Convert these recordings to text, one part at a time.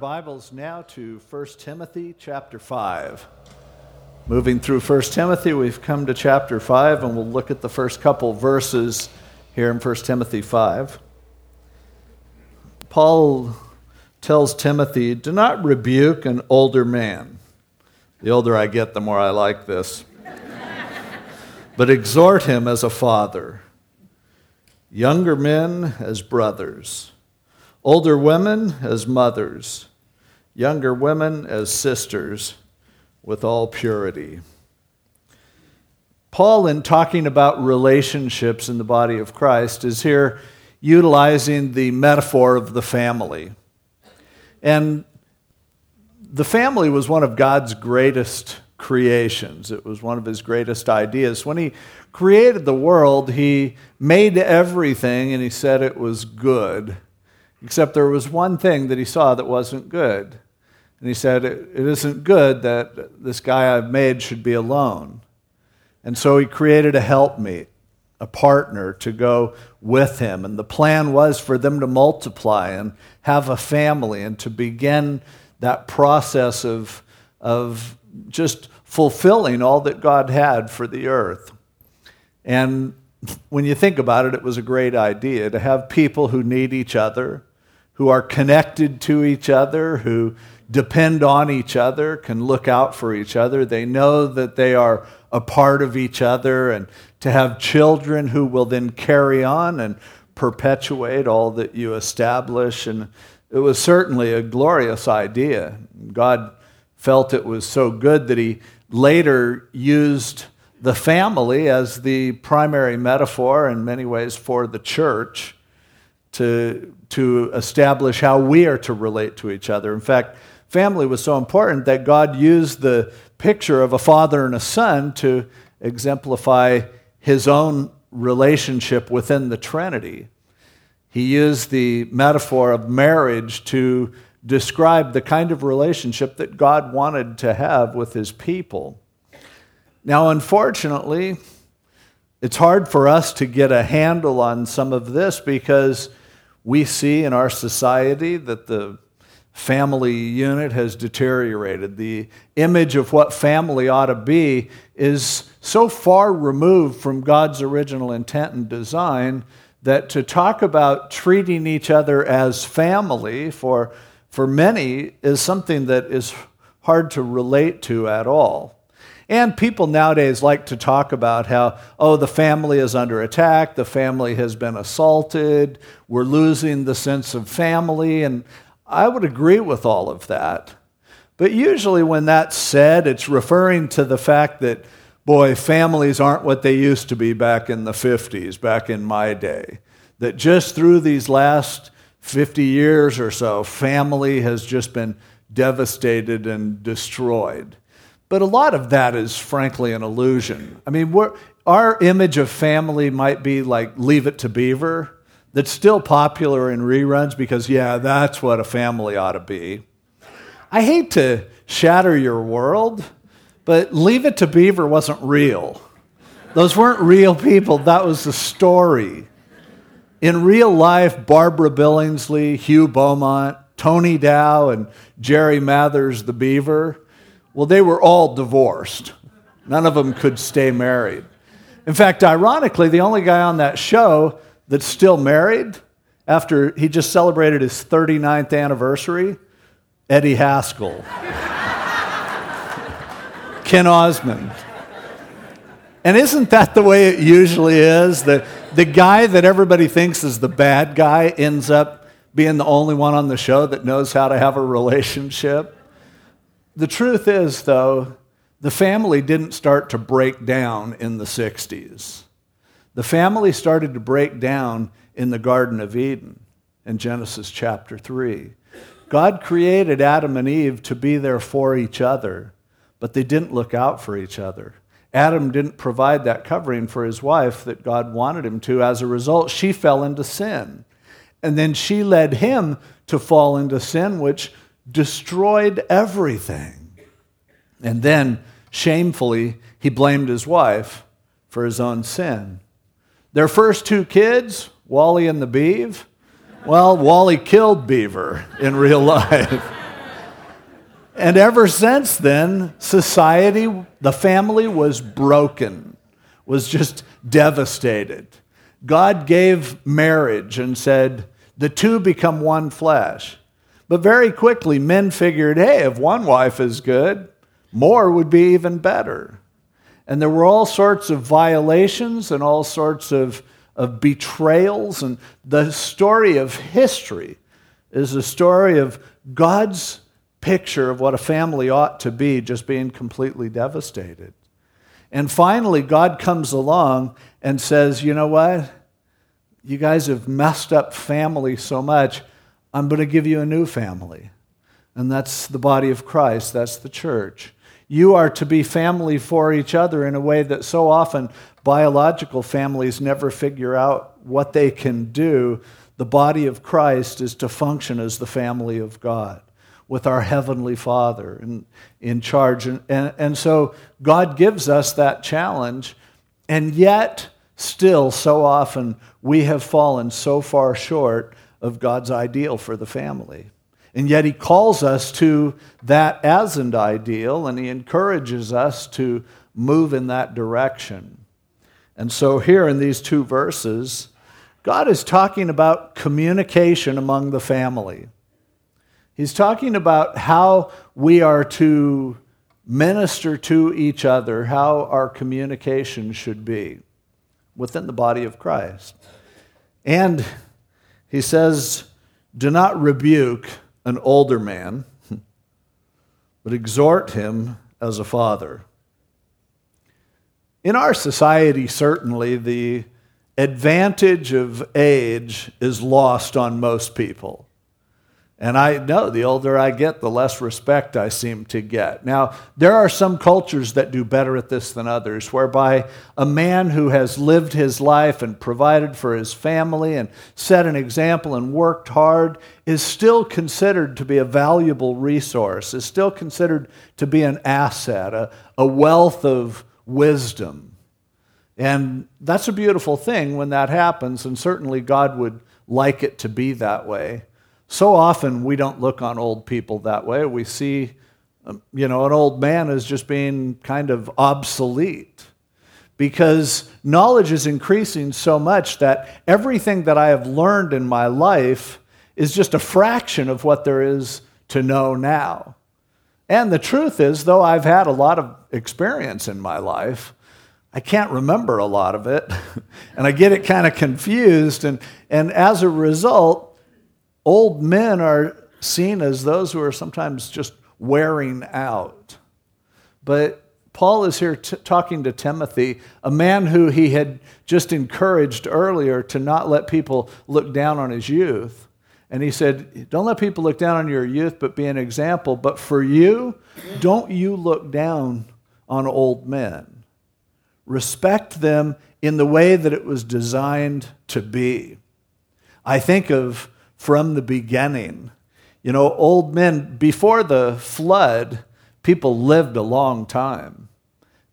Bibles now to 1st Timothy chapter 5. Moving through 1st Timothy, we've come to chapter 5, and we'll look at the first couple verses here in 1 Timothy 5. Paul tells Timothy, do not rebuke an older man. The older I get, the more I like this. But exhort him as a father, younger men as brothers, older women as mothers, younger women as sisters, with all purity. Paul, in talking about relationships in the body of Christ, is here utilizing the metaphor of the family. And the family was one of God's greatest creations. It was one of his greatest ideas. When he created the world, he made everything and he said it was good, except there was one thing that he saw that wasn't good. And he said, it isn't good that this guy I've made should be alone. And so he created a helpmeet, a partner to go with him. And the plan was for them to multiply and have a family and to begin that process of just fulfilling all that God had for the earth. And when you think about it, it was a great idea to have people who need each other, who are connected to each other, who depend on each other, can look out for each other. They know that they are a part of each other, and to have children who will then carry on and perpetuate all that you establish. And it was certainly a glorious idea. God felt it was so good that he later used the family as the primary metaphor in many ways for the church to establish how we are to relate to each other. In fact, family was so important that God used the picture of a father and a son to exemplify his own relationship within the Trinity. He used the metaphor of marriage to describe the kind of relationship that God wanted to have with his people. Now, unfortunately, it's hard for us to get a handle on some of this because we see in our society that the family unit has deteriorated. The image of what family ought to be is so far removed from God's original intent and design that to talk about treating each other as family for many is something that is hard to relate to at all. And people nowadays like to talk about how, the family is under attack, the family has been assaulted, we're losing the sense of family, and I would agree with all of that. But usually when that's said, it's referring to the fact that, boy, families aren't what they used to be back in the 50s, back in my day. That just through these last 50 years or so, family has just been devastated and destroyed. But a lot of that is, frankly, an illusion. I mean, our image of family might be like Leave It to Beaver. That's still popular in reruns because, that's what a family ought to be. I hate to shatter your world, but Leave It to Beaver wasn't real. Those weren't real people. That was the story. In real life, Barbara Billingsley, Hugh Beaumont, Tony Dow, and Jerry Mathers, the Beaver, well, they were all divorced. None of them could stay married. In fact, ironically, the only guy on that show that's still married, after he just celebrated his 39th anniversary, Eddie Haskell. Ken Osmond. And isn't that the way it usually is? The guy that everybody thinks is the bad guy ends up being the only one on the show that knows how to have a relationship. The truth is, though, the family didn't start to break down in the 60s. The family started to break down in the Garden of Eden in Genesis chapter 3. God created Adam and Eve to be there for each other, but they didn't look out for each other. Adam didn't provide that covering for his wife that God wanted him to. As a result, she fell into sin. And then she led him to fall into sin, which destroyed everything. And then, shamefully, he blamed his wife for his own sin. Their first two kids, Wally and the Beaver, Wally killed Beaver in real life. And ever since then, society, the family was broken, was just devastated. God gave marriage and said, the two become one flesh. But very quickly, men figured, hey, if one wife is good, more would be even better. And there were all sorts of violations and all sorts of betrayals. And the story of history is the story of God's picture of what a family ought to be, just being completely devastated. And finally, God comes along and says, you know what? You guys have messed up family so much, I'm going to give you a new family. And that's the body of Christ. That's the church. You are to be family for each other in a way that so often biological families never figure out what they can do. The body of Christ is to function as the family of God, with our Heavenly Father in charge. And so God gives us that challenge, and yet still so often we have fallen so far short of God's ideal for the family. And yet He calls us to that as an ideal, and He encourages us to move in that direction. And so here in these two verses, God is talking about communication among the family. He's talking about how we are to minister to each other, how our communication should be within the body of Christ. And he says, do not rebuke an older man, but exhort him as a father. In our society, certainly, the advantage of age is lost on most people. And I know the older I get, the less respect I seem to get. Now, there are some cultures that do better at this than others, whereby a man who has lived his life and provided for his family and set an example and worked hard is still considered to be a valuable resource, is still considered to be an asset, a wealth of wisdom. And that's a beautiful thing when that happens, and certainly God would like it to be that way. So often we don't look on old people that way. We see, an old man as just being kind of obsolete, because knowledge is increasing so much that everything that I have learned in my life is just a fraction of what there is to know now. And the truth is, though I've had a lot of experience in my life, I can't remember a lot of it, and I get it kind of confused, and as a result, old men are seen as those who are sometimes just wearing out. But Paul is here talking to Timothy, a man who he had just encouraged earlier to not let people look down on his youth. And he said, don't let people look down on your youth, but be an example. But for you, don't you look down on old men. Respect them in the way that it was designed to be. I think of from the beginning. Old men, before the flood, people lived a long time.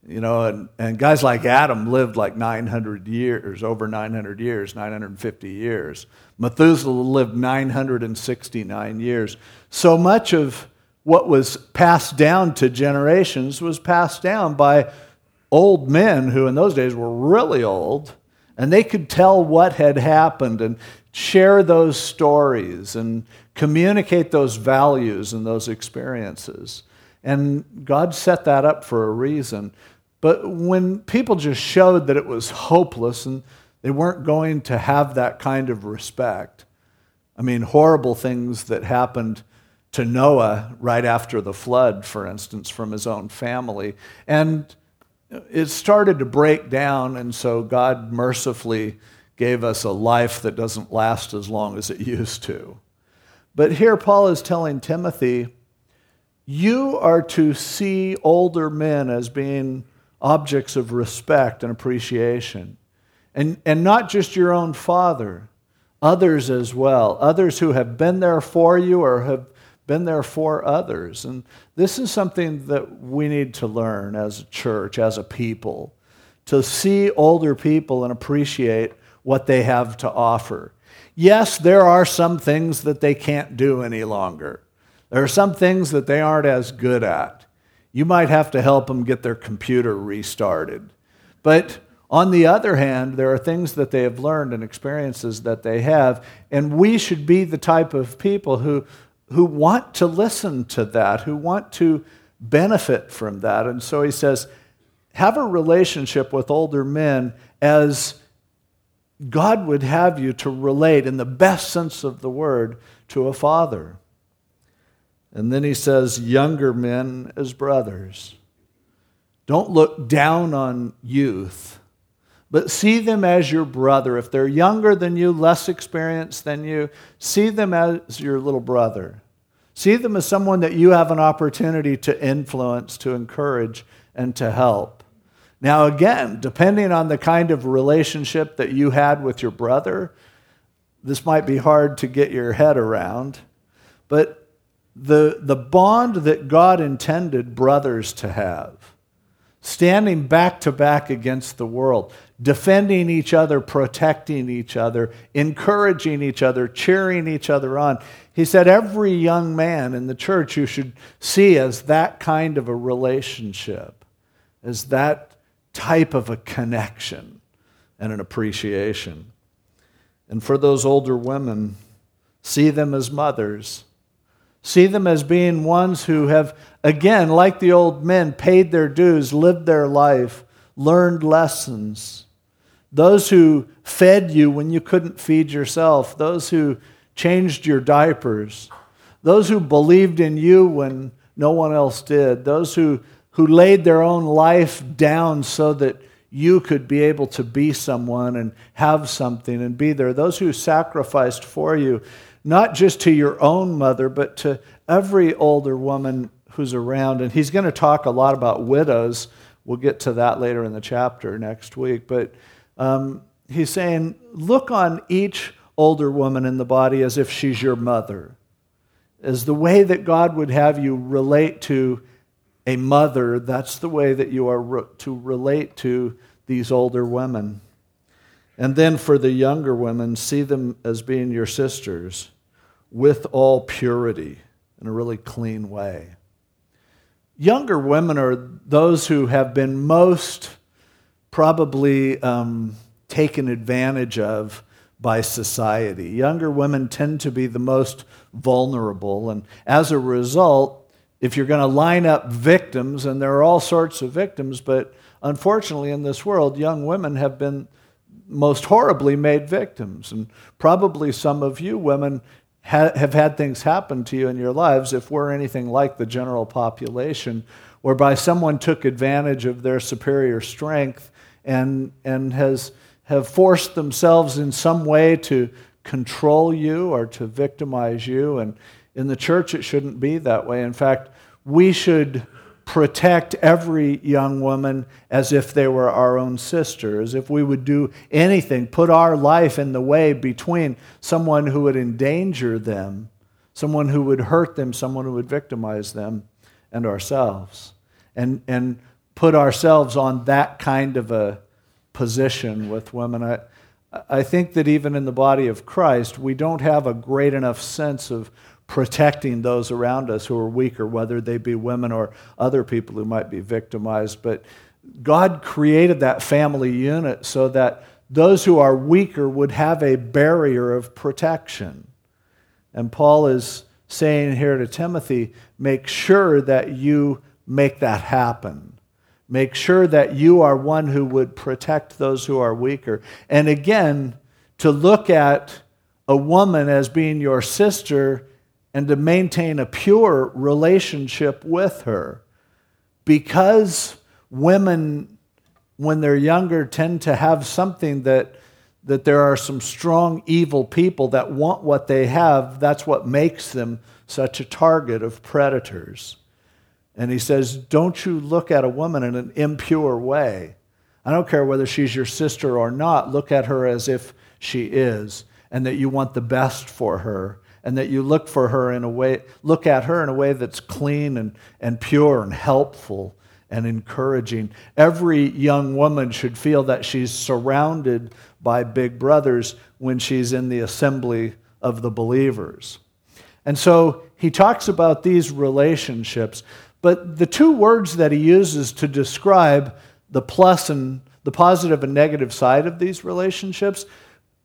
And guys like Adam lived like 900 years, over 900 years, 950 years. Methuselah lived 969 years. So much of what was passed down to generations was passed down by old men who in those days were really old, and they could tell what had happened and share those stories and communicate those values and those experiences. And God set that up for a reason. But when people just showed that it was hopeless and they weren't going to have that kind of respect, horrible things that happened to Noah right after the flood, for instance, from his own family. And it started to break down, and so God mercifully gave us a life that doesn't last as long as it used to. But here Paul is telling Timothy, you are to see older men as being objects of respect and appreciation. And not just your own father, others as well, others who have been there for you or have been there for others. And this is something that we need to learn as a church, as a people, to see older people and appreciate what they have to offer. Yes, there are some things that they can't do any longer. There are some things that they aren't as good at. You might have to help them get their computer restarted. But on the other hand, there are things that they have learned and experiences that they have, and we should be the type of people who want to listen to that, who want to benefit from that. And so he says, have a relationship with older men as God would have you to relate, in the best sense of the word, to a father. And then he says, younger men as brothers. Don't look down on youth, but see them as your brother. If they're younger than you, less experienced than you, see them as your little brother. See them as someone that you have an opportunity to influence, to encourage, and to help. Now again, depending on the kind of relationship that you had with your brother, this might be hard to get your head around, but the bond that God intended brothers to have, standing back to back against the world, defending each other, protecting each other, encouraging each other, cheering each other on. He said every young man in the church you should see as that kind of a relationship, as that type of a connection and an appreciation. And for those older women, see them as mothers. See them as being ones who have, again, like the old men, paid their dues, lived their life, learned lessons. Those who fed you when you couldn't feed yourself. Those who changed your diapers. Those who believed in you when no one else did. Those who laid their own life down so that you could be able to be someone and have something and be there. Those who sacrificed for you, not just to your own mother, but to every older woman who's around. And he's going to talk a lot about widows. We'll get to that later in the chapter next week. But he's saying, look on each older woman in the body as if she's your mother, as the way that God would have you relate to a mother. That's the way that you are to relate to these older women. And then for the younger women, see them as being your sisters with all purity in a really clean way. Younger women are those who have been most probably taken advantage of by society. Younger women tend to be the most vulnerable, and as a result, if you're going to line up victims, and there are all sorts of victims, but unfortunately in this world, young women have been most horribly made victims. And probably some of you women have had things happen to you in your lives, if we're anything like the general population, whereby someone took advantage of their superior strength and have forced themselves in some way to control you or to victimize you. And in the church, it shouldn't be that way. In fact, we should protect every young woman as if they were our own sister, as if we would do anything, put our life in the way between someone who would endanger them, someone who would hurt them, someone who would victimize them, and ourselves, and put ourselves on that kind of a position with women. I think that even in the body of Christ, we don't have a great enough sense of protecting those around us who are weaker, whether they be women or other people who might be victimized. But God created that family unit so that those who are weaker would have a barrier of protection. And Paul is saying here to Timothy, make sure that you make that happen. Make sure that you are one who would protect those who are weaker. And again, to look at a woman as being your sister and to maintain a pure relationship with her. Because women, when they're younger, tend to have something that there are some strong, evil people that want what they have. That's what makes them such a target of predators. And he says, don't you look at a woman in an impure way. I don't care whether she's your sister or not. Look at her as if she is, and that you want the best for her, and that you look at her in a way that's clean and pure and helpful and encouraging. Every young woman should feel that she's surrounded by big brothers when she's in the assembly of the believers. And so he talks about these relationships, but the two words that he uses to describe the plus and the positive and negative side of these relationships,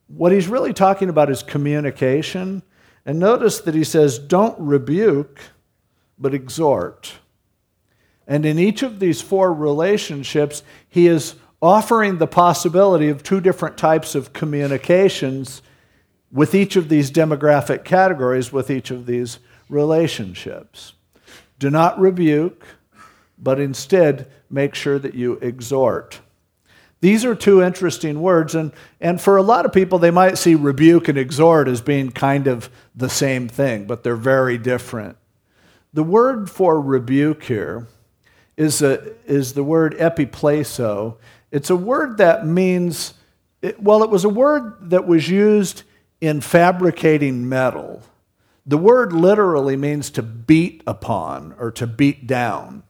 what he's really talking about is communication. And notice that he says, don't rebuke, but exhort. And in each of these four relationships, he is offering the possibility of two different types of communications with each of these demographic categories, with each of these relationships. Do not rebuke, but instead make sure that you exhort. These are two interesting words, and for a lot of people, they might see rebuke and exhort as being kind of the same thing, but they're very different. The word for rebuke here is the word epipleso. It's a word that means, it was a word that was used in fabricating metal. The word literally means to beat upon or to beat down.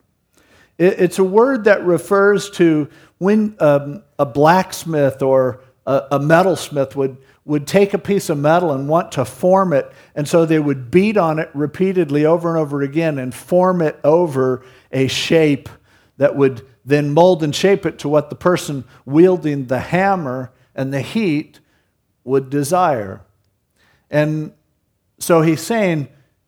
It's a word that refers to when a blacksmith or a metalsmith would take a piece of metal and want to form it, and so they would beat on it repeatedly over and over again and form it over a shape that would then mold and shape it to what the person wielding the hammer and the heat would desire. And so he's saying,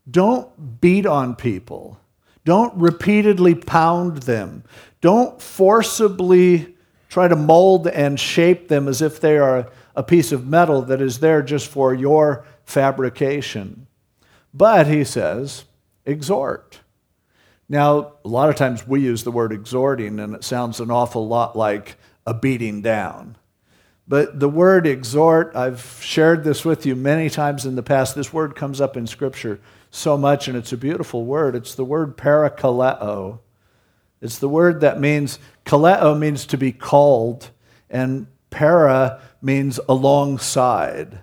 don't beat on people. Don't repeatedly pound them. Don't forcibly try to mold and shape them as if they are a piece of metal that is there just for your fabrication. But, he says, exhort. Now, a lot of times we use the word exhorting, and it sounds an awful lot like a beating down. But the word exhort, I've shared this with you many times in the past. This word comes up in Scripture so much, and it's a beautiful word. It's the word parakaleo. It's the word that means, kaleo means to be called, and para means alongside.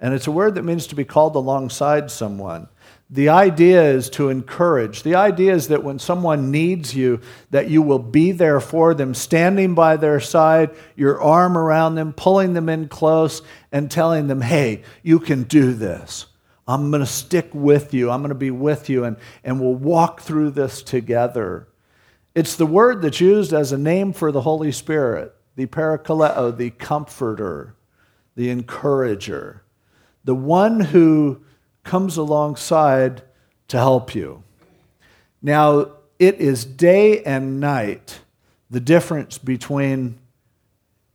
And it's a word that means to be called alongside someone. The idea is to encourage. The idea is that when someone needs you, that you will be there for them, standing by their side, your arm around them, pulling them in close, and telling them, hey, you can do this. I'm going to stick with you. I'm going to be with you, and we'll walk through this together. It's the word that's used as a name for the Holy Spirit, the parakaleo, the comforter, the encourager, the one who comes alongside to help you. Now, it is day and night, the difference between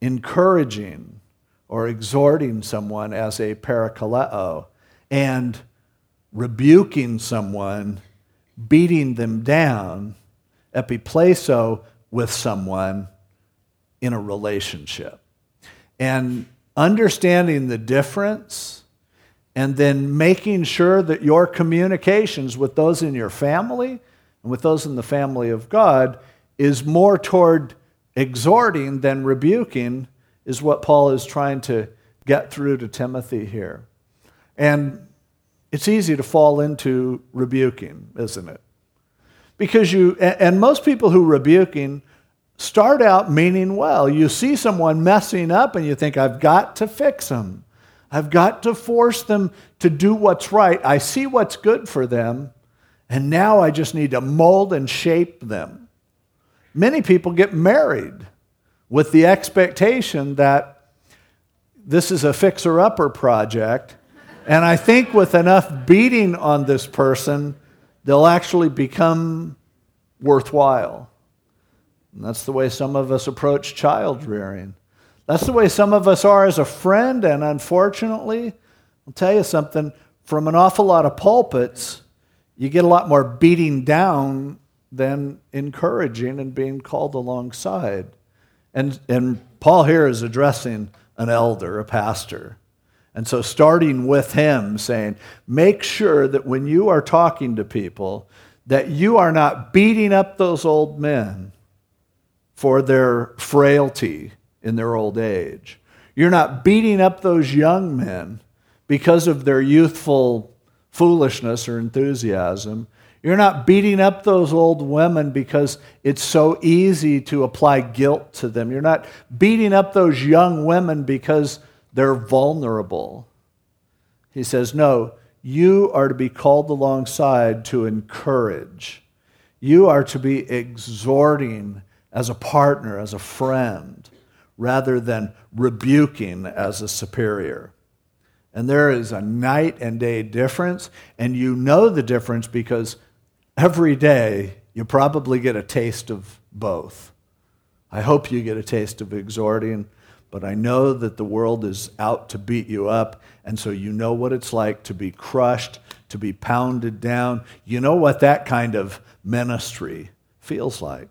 encouraging or exhorting someone as a parakaleo and rebuking someone, beating them down, epipleso, with someone in a relationship. And understanding the difference, and then making sure that your communications with those in your family and with those in the family of God is more toward exhorting than rebuking is what Paul is trying to get through to Timothy here. And it's easy to fall into rebuking, isn't it? Because most people who rebuking start out meaning well. You see someone messing up and you think, I've got to fix them. I've got to force them to do what's right. I see what's good for them, and now I just need to mold and shape them. Many people get married with the expectation that this is a fixer-upper project, and I think with enough beating on this person, they'll actually become worthwhile. And that's the way some of us approach child rearing. That's the way some of us are as a friend, and unfortunately, I'll tell you something, from an awful lot of pulpits, you get a lot more beating down than encouraging and being called alongside. And Paul here is addressing an elder, a pastor. And so starting with him, saying, make sure that when you are talking to people, that you are not beating up those old men for their frailty in their old age. You're not beating up those young men because of their youthful foolishness or enthusiasm. You're not beating up those old women because it's so easy to apply guilt to them. You're not beating up those young women because they're vulnerable. He says, no, you are to be called alongside to encourage. You are to be exhorting as a partner, as a friend, rather than rebuking as a superior. And there is a night and day difference, and you know the difference because every day you probably get a taste of both. I hope you get a taste of exhorting, but I know that the world is out to beat you up, and so you know what it's like to be crushed, to be pounded down. You know what that kind of ministry feels like.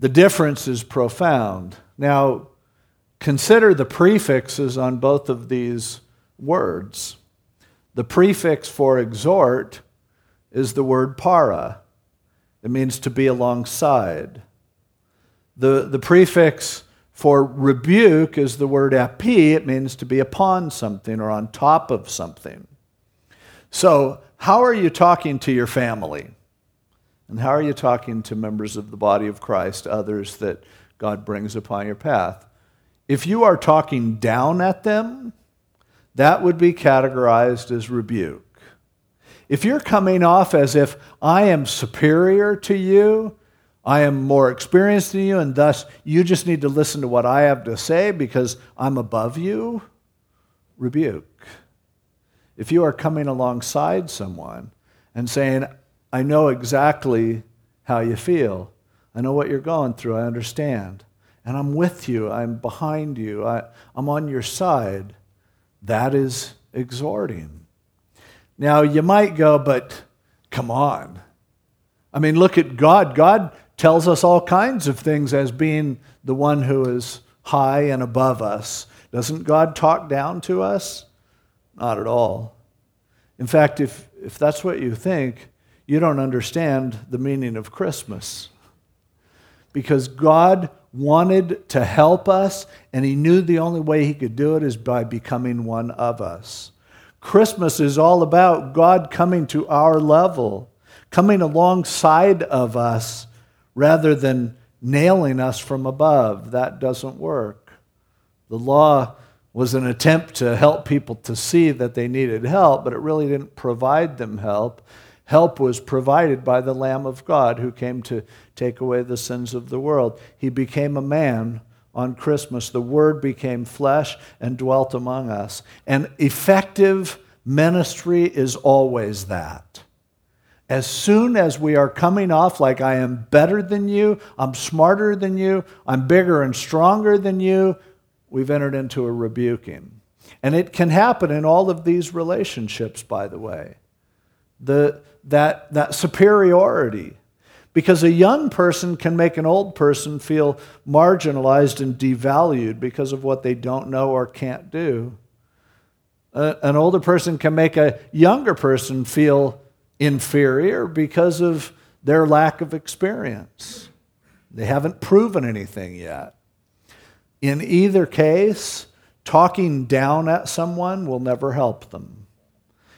The difference is profound. Now, consider the prefixes on both of these words. The prefix for exhort is the word para. It means to be alongside. The prefix for rebuke is the word epi. It means to be upon something or on top of something. So, how are you talking to your family? And how are you talking to members of the body of Christ, others that God brings upon your path? If you are talking down at them, that would be categorized as rebuke. If you're coming off as if I am superior to you, I am more experienced than you, and thus you just need to listen to what I have to say because I'm above you, rebuke. If you are coming alongside someone and saying, I know exactly how you feel. I know what you're going through. I understand. And I'm with you. I'm behind you. I'm on your side. That is exhorting. Now, you might go, but come on. I mean, look at God. God tells us all kinds of things as being the one who is high and above us. Doesn't God talk down to us? Not at all. In fact, if that's what you think, you don't understand the meaning of Christmas, because God wanted to help us, and he knew the only way he could do it is by becoming one of us. Christmas is all about God coming to our level, coming alongside of us, rather than nailing us from above. That doesn't work. The law was an attempt to help people to see that they needed help, but it really didn't provide them help. Help was provided by the Lamb of God who came to take away the sins of the world. He became a man on Christmas. The Word became flesh and dwelt among us. And effective ministry is always that. As soon as we are coming off like I am better than you, I'm smarter than you, I'm bigger and stronger than you, we've entered into a rebuking. And it can happen in all of these relationships, by the way. That superiority. Because a young person can make an old person feel marginalized and devalued because of what they don't know or can't do. An older person can make a younger person feel inferior because of their lack of experience. They haven't proven anything yet. In either case, talking down at someone will never help them.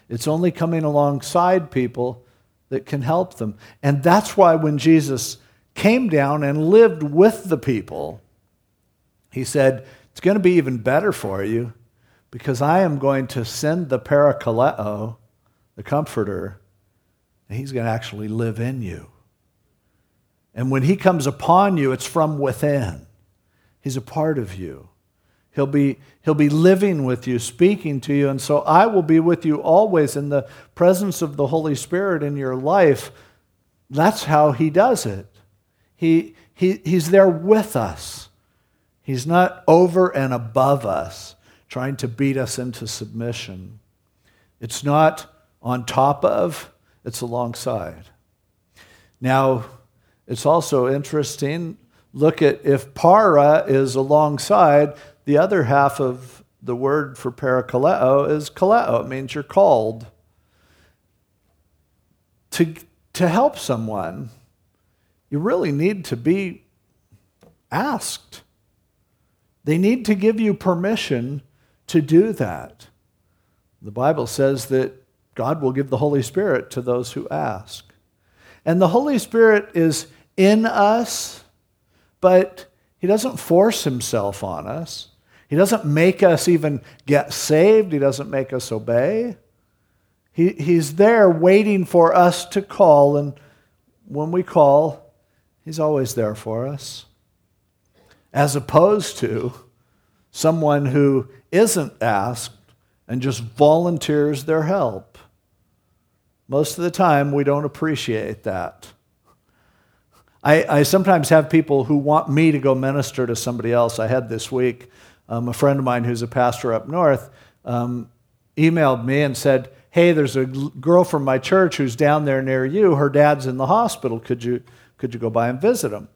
It's only coming alongside people that can help them. And that's why when Jesus came down and lived with the people, he said, it's going to be even better for you because I am going to send the parakaleo, the comforter, and he's going to actually live in you. And when he comes upon you, it's from within. He's a part of you. He'll be living with you, speaking to you, and so I will be with you always in the presence of the Holy Spirit in your life. That's how he does it. He's there with us. He's not over and above us, trying to beat us into submission. It's not on top of, it's alongside. Now, it's also interesting, look at if para is alongside. The other half of the word for parakaleo is kaleo. It means you're called. To help someone, you really need to be asked. They need to give you permission to do that. The Bible says that God will give the Holy Spirit to those who ask. And the Holy Spirit is in us, but he doesn't force himself on us. He doesn't make us even get saved. He doesn't make us obey. He's there waiting for us to call, and when we call, he's always there for us. As opposed to someone who isn't asked and just volunteers their help. Most of the time, we don't appreciate that. I sometimes have people who want me to go minister to somebody else. I had this week, a friend of mine who's a pastor up north emailed me and said, hey, there's a girl from my church who's down there near you. Her dad's in the hospital. Could you go by and visit him?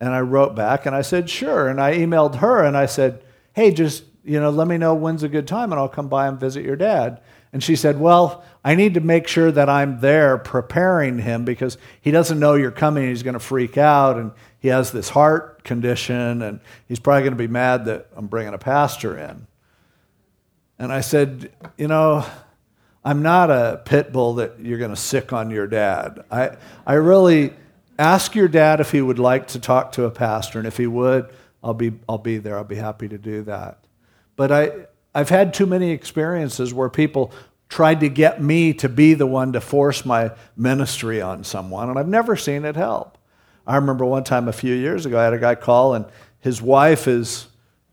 And I wrote back and I said, sure. And I emailed her and I said, hey, just, let me know when's a good time and I'll come by and visit your dad. And she said, well, I need to make sure that I'm there preparing him because he doesn't know you're coming. He's going to freak out, and he has this heart condition, and he's probably going to be mad that I'm bringing a pastor in. And I said, I'm not a pit bull that you're going to sick on your dad. I really ask your dad if he would like to talk to a pastor, and if he would, I'll be there. I'll be happy to do that. But I've had too many experiences where people tried to get me to be the one to force my ministry on someone, and I've never seen it help. I remember one time a few years ago, I had a guy call, and his wife is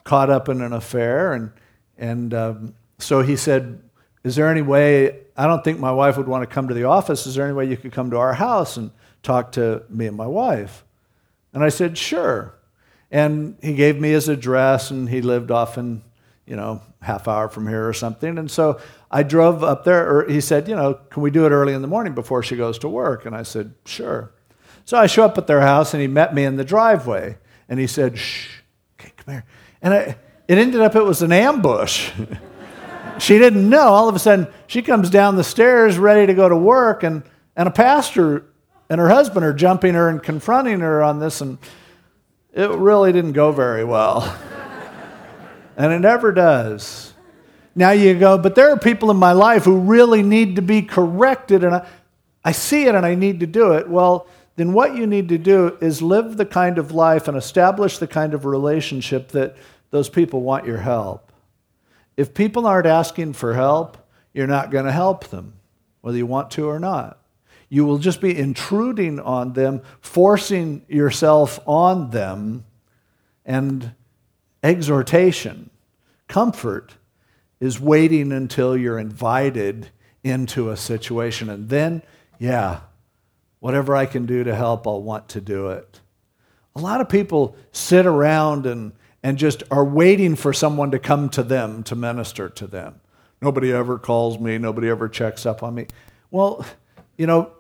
caught up in an affair, and so he said, is there any way, I don't think my wife would want to come to the office, is there any way you could come to our house and talk to me and my wife? And I said, sure. And he gave me his address, and he lived off in half hour from here or something. And so I drove up there, or he said, can we do it early in the morning before she goes to work? And I said, sure. So I show up at their house, and he met me in the driveway. And he said, shh, okay, come here. And it ended up it was an ambush. She didn't know. All of a sudden, she comes down the stairs ready to go to work, and a pastor and her husband are jumping her and confronting her on this, and it really didn't go very well. And it never does. Now you go, but there are people in my life who really need to be corrected, and I see it and I need to do it. Well, then what you need to do is live the kind of life and establish the kind of relationship that those people want your help. If people aren't asking for help, you're not going to help them, whether you want to or not. You will just be intruding on them, forcing yourself on them, and exhortation, comfort, is waiting until you're invited into a situation. And then, whatever I can do to help, I'll want to do it. A lot of people sit around and just are waiting for someone to come to them to minister to them. Nobody ever calls me. Nobody ever checks up on me. Well,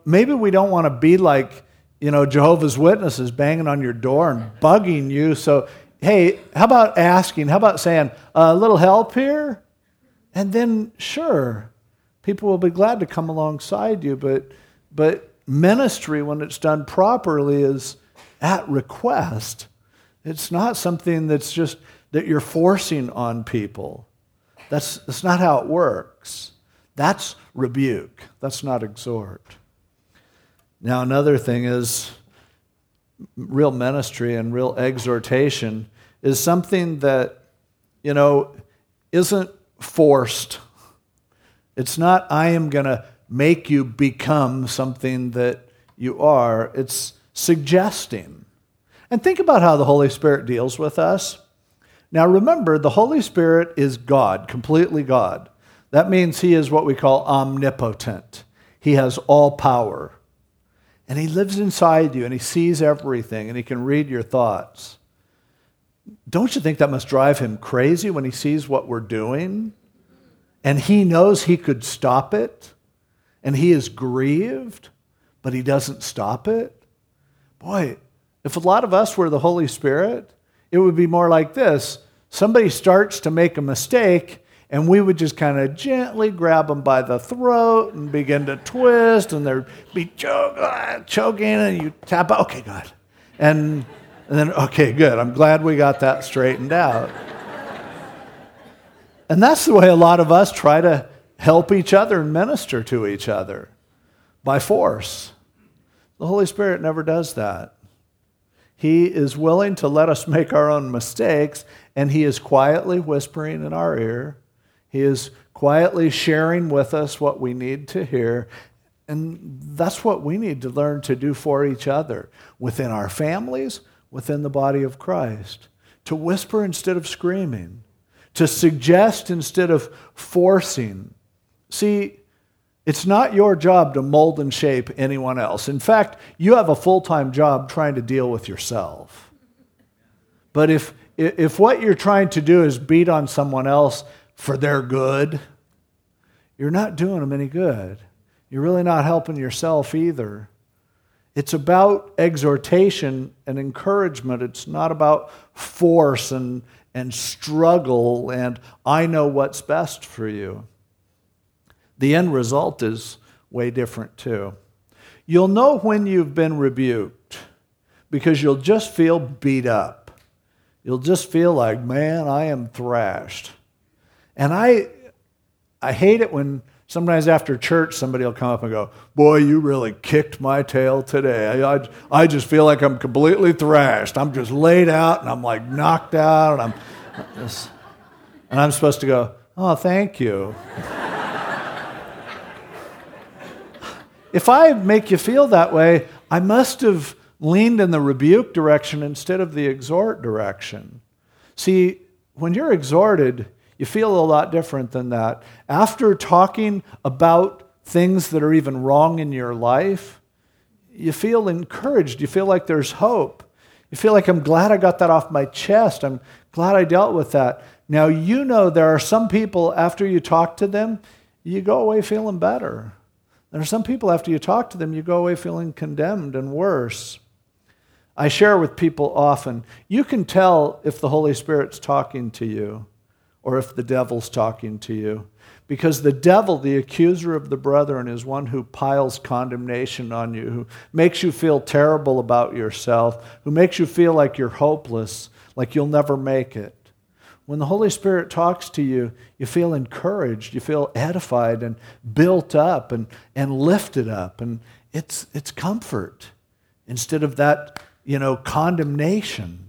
maybe we don't want to be like, Jehovah's Witnesses banging on your door and bugging you. So, hey, how about asking? How about saying, a little help here? And then, sure, people will be glad to come alongside you, but ministry, when it's done properly, is at request. It's not something that's just that you're forcing on people. That's not how it works. That's rebuke. That's not exhort. Now, another thing is, real ministry and real exhortation is something that, isn't forced. It's not, I am going to make you become something that you are. It's suggesting. And think about how the Holy Spirit deals with us. Now remember, the Holy Spirit is God, completely God. That means he is what we call omnipotent. He has all power. And he lives inside you, and he sees everything, and he can read your thoughts. Don't you think that must drive him crazy when he sees what we're doing? And he knows he could stop it, and he is grieved, but he doesn't stop it? Boy, if a lot of us were the Holy Spirit, it would be more like this. Somebody starts to make a mistake, and we would just kind of gently grab them by the throat and begin to twist, and they'd be choking, and you tap out, okay, God. And then, okay, good, I'm glad we got that straightened out. And that's the way a lot of us try to help each other and minister to each other, by force. The Holy Spirit never does that. He is willing to let us make our own mistakes, and he is quietly whispering in our ear. He is quietly sharing with us what we need to hear. And that's what we need to learn to do for each other, within our families, within the body of Christ, to whisper instead of screaming, to suggest instead of forcing. See, it's not your job to mold and shape anyone else. In fact, you have a full-time job trying to deal with yourself. But if what you're trying to do is beat on someone else for their good, you're not doing them any good. You're really not helping yourself either. It's about exhortation and encouragement. It's not about force and struggle and I know what's best for you. The end result is way different too. You'll know when you've been rebuked because you'll just feel beat up. You'll just feel like, man, I am thrashed. And I hate it when sometimes after church, somebody will come up and go, boy, you really kicked my tail today. I just feel like I'm completely thrashed. I'm just laid out, and I'm like knocked out, and I'm supposed to go, oh, thank you. If I make you feel that way, I must have leaned in the rebuke direction instead of the exhort direction. See, when you're exhorted, you feel a lot different than that. After talking about things that are even wrong in your life, you feel encouraged. You feel like there's hope. You feel like, I'm glad I got that off my chest. I'm glad I dealt with that. Now, you know there are some people, after you talk to them, you go away feeling better. There are some people, after you talk to them, you go away feeling condemned and worse. I share with people often, you can tell if the Holy Spirit's talking to you, or if the devil's talking to you. Because the devil, the accuser of the brethren, is one who piles condemnation on you, who makes you feel terrible about yourself, who makes you feel like you're hopeless, like you'll never make it. When the Holy Spirit talks to you, you feel encouraged, you feel edified and built up and lifted up. And it's comfort instead of that, condemnation.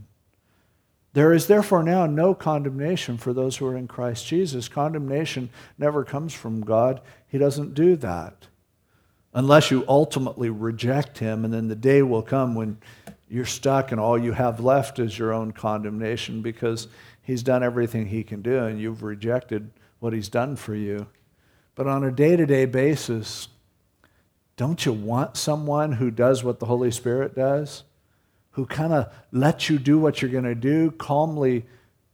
There is therefore now no condemnation for those who are in Christ Jesus. Condemnation never comes from God. He doesn't do that. Unless you ultimately reject him, and then the day will come when you're stuck and all you have left is your own condemnation because he's done everything he can do and you've rejected what he's done for you. But on a day-to-day basis, don't you want someone who does what the Holy Spirit does? Who kind of lets you do what you're going to do, calmly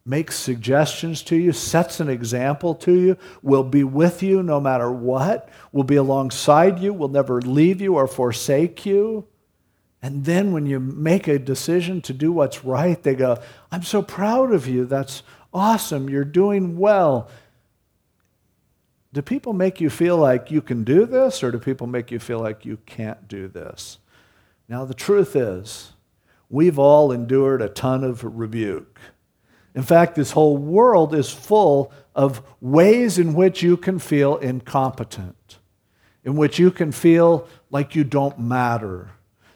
makes suggestions to you, sets an example to you, will be with you no matter what, will be alongside you, will never leave you or forsake you. And then when you make a decision to do what's right, they go, I'm so proud of you. That's awesome. You're doing well. Do people make you feel like you can do this, or do people make you feel like you can't do this? Now, the truth is, we've all endured a ton of rebuke. In fact, this whole world is full of ways in which you can feel incompetent, in which you can feel like you don't matter.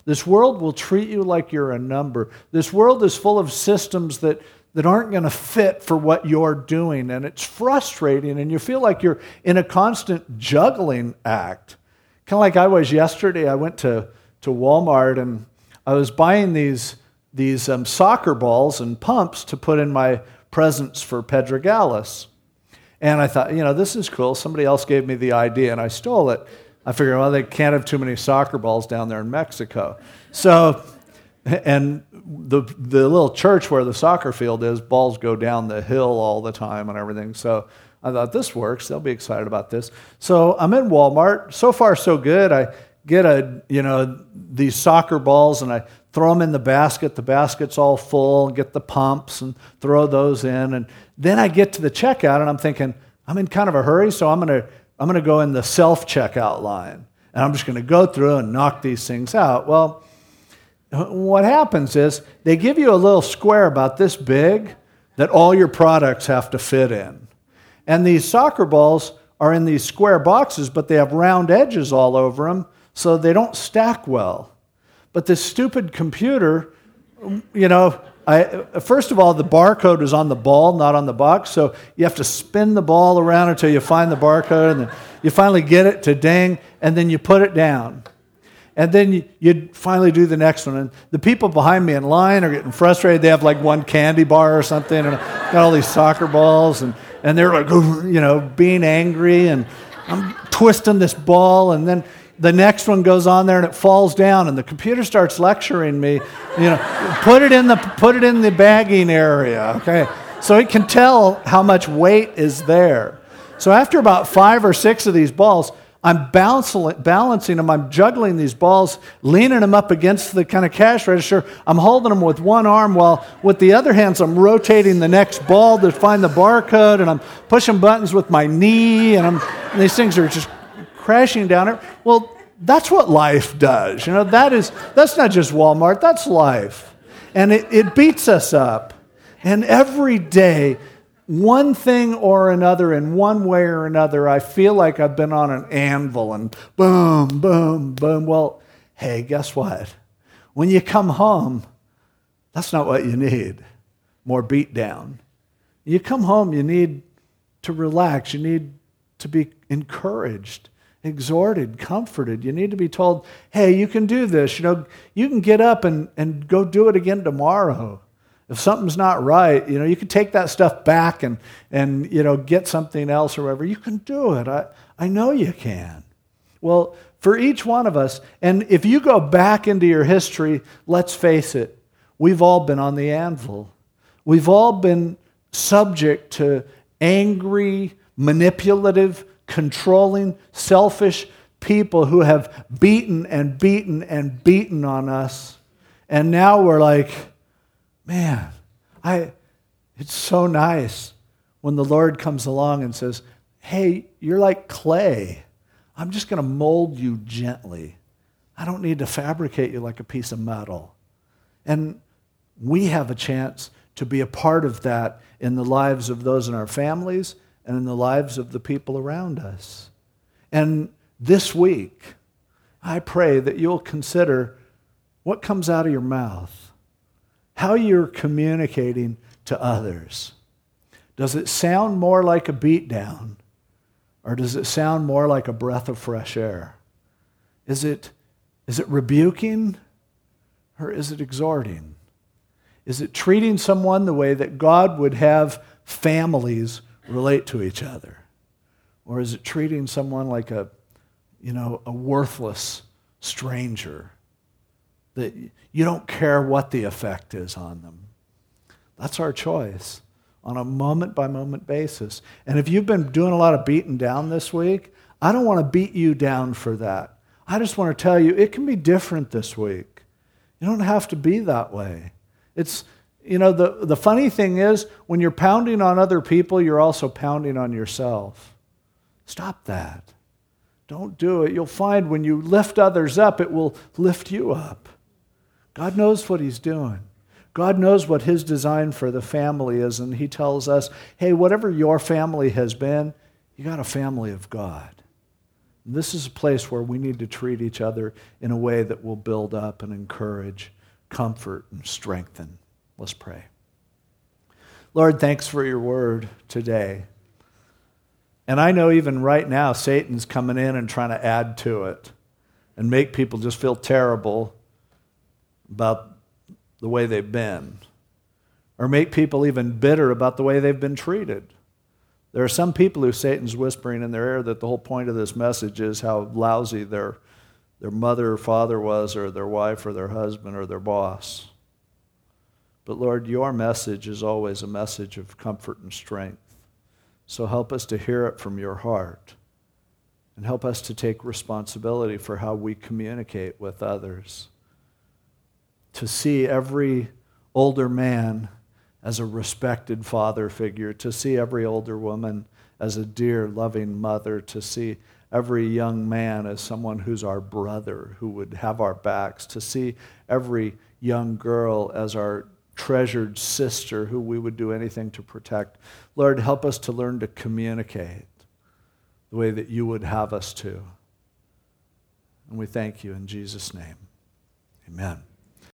This world will treat you like you're a number. This world is full of systems that aren't going to fit for what you're doing, and it's frustrating, and you feel like you're in a constant juggling act. Kind of like I was yesterday. I went to Walmart, and I was buying these soccer balls and pumps to put in my presents for Pedregalis. And I thought, this is cool. Somebody else gave me the idea, and I stole it. I figured, well, they can't have too many soccer balls down there in Mexico. So, and the little church where the soccer field is, balls go down the hill all the time and everything. So I thought, this works. They'll be excited about this. So I'm in Walmart. So far, so good. I get these soccer balls, and I throw them in the basket. The basket's all full, and get the pumps and throw those in. And then I get to the checkout, and I'm thinking, I'm in kind of a hurry, so I'm gonna go in the self-checkout line, and I'm just gonna go through and knock these things out. Well, what happens is they give you a little square about this big that all your products have to fit in. And these soccer balls are in these square boxes, but they have round edges all over them, so they don't stack well. But this stupid computer you know, first of all, the barcode was on the ball, not on the box, so you have to spin the ball around until you find the barcode, and then you finally get it to ding, and then you put it down. And then you finally do the next one. And the people behind me in line are getting frustrated. They have like one candy bar or something, and got all these soccer balls, and they're like, you know, being angry, and I'm twisting this ball, and then the next one goes on there and it falls down, and the computer starts lecturing me, you know, put it in the bagging area, okay? So it can tell how much weight is there. So after about 5 or 6 of these balls, I'm balancing them, I'm juggling these balls, leaning them up against the kind of cash register. I'm holding them with one arm while with the other hands I'm rotating the next ball to find the barcode, and I'm pushing buttons with my knee, and these things are just crashing down it. Well, that's what life does. You know, that's not just Walmart, that's life. And it beats us up. And every day, one thing or another, in one way or another, I feel like I've been on an anvil and boom, boom, boom. Well, hey, guess what? When you come home, that's not what you need, more beatdown. You come home, you need to relax. You need to be encouraged, exhorted, comforted. You need to be told, hey, you can do this. You know, you can get up and go do it again tomorrow. If something's not right, you know, you can take that stuff back and you know, get something else or whatever. You can do it. I know you can. Well, for each one of us, and if you go back into your history, let's face it, we've all been on the anvil. We've all been subject to angry, manipulative, controlling, selfish people who have beaten and beaten and beaten on us. And now we're like, man, it's so nice when the Lord comes along and says, hey, you're like clay. I'm just going to mold you gently. I don't need to fabricate you like a piece of metal. And we have a chance to be a part of that in the lives of those in our families and in the lives of the people around us. And this week, I pray that you'll consider what comes out of your mouth, how you're communicating to others. Does it sound more like a beatdown, or does it sound more like a breath of fresh air? Is it rebuking, or is it exhorting? Is it treating someone the way that God would have families relate to each other? Or is it treating someone like a worthless stranger that you don't care what the effect is on them? That's our choice on a moment-by-moment basis. And if you've been doing a lot of beating down this week, I don't want to beat you down for that. I just want to tell you, it can be different this week. You don't have to be that way. It's You know, the funny thing is, when you're pounding on other people, you're also pounding on yourself. Stop that. Don't do it. You'll find when you lift others up, it will lift you up. God knows what He's doing. God knows what His design for the family is, and He tells us, hey, whatever your family has been, you got a family of God. And this is a place where we need to treat each other in a way that will build up and encourage, comfort, and strengthen. Let's pray. Lord, thanks for your word today. And I know even right now, Satan's coming in and trying to add to it and make people just feel terrible about the way they've been, or make people even bitter about the way they've been treated. There are some people who Satan's whispering in their ear that the whole point of this message is how lousy their mother or father was, or their wife or their husband or their boss. But Lord, your message is always a message of comfort and strength. So help us to hear it from your heart, and help us to take responsibility for how we communicate with others, to see every older man as a respected father figure, to see every older woman as a dear, loving mother, to see every young man as someone who's our brother, who would have our backs, to see every young girl as our treasured sister who we would do anything to protect. Lord, help us to learn to communicate the way that you would have us to. And we thank you in Jesus' name. Amen.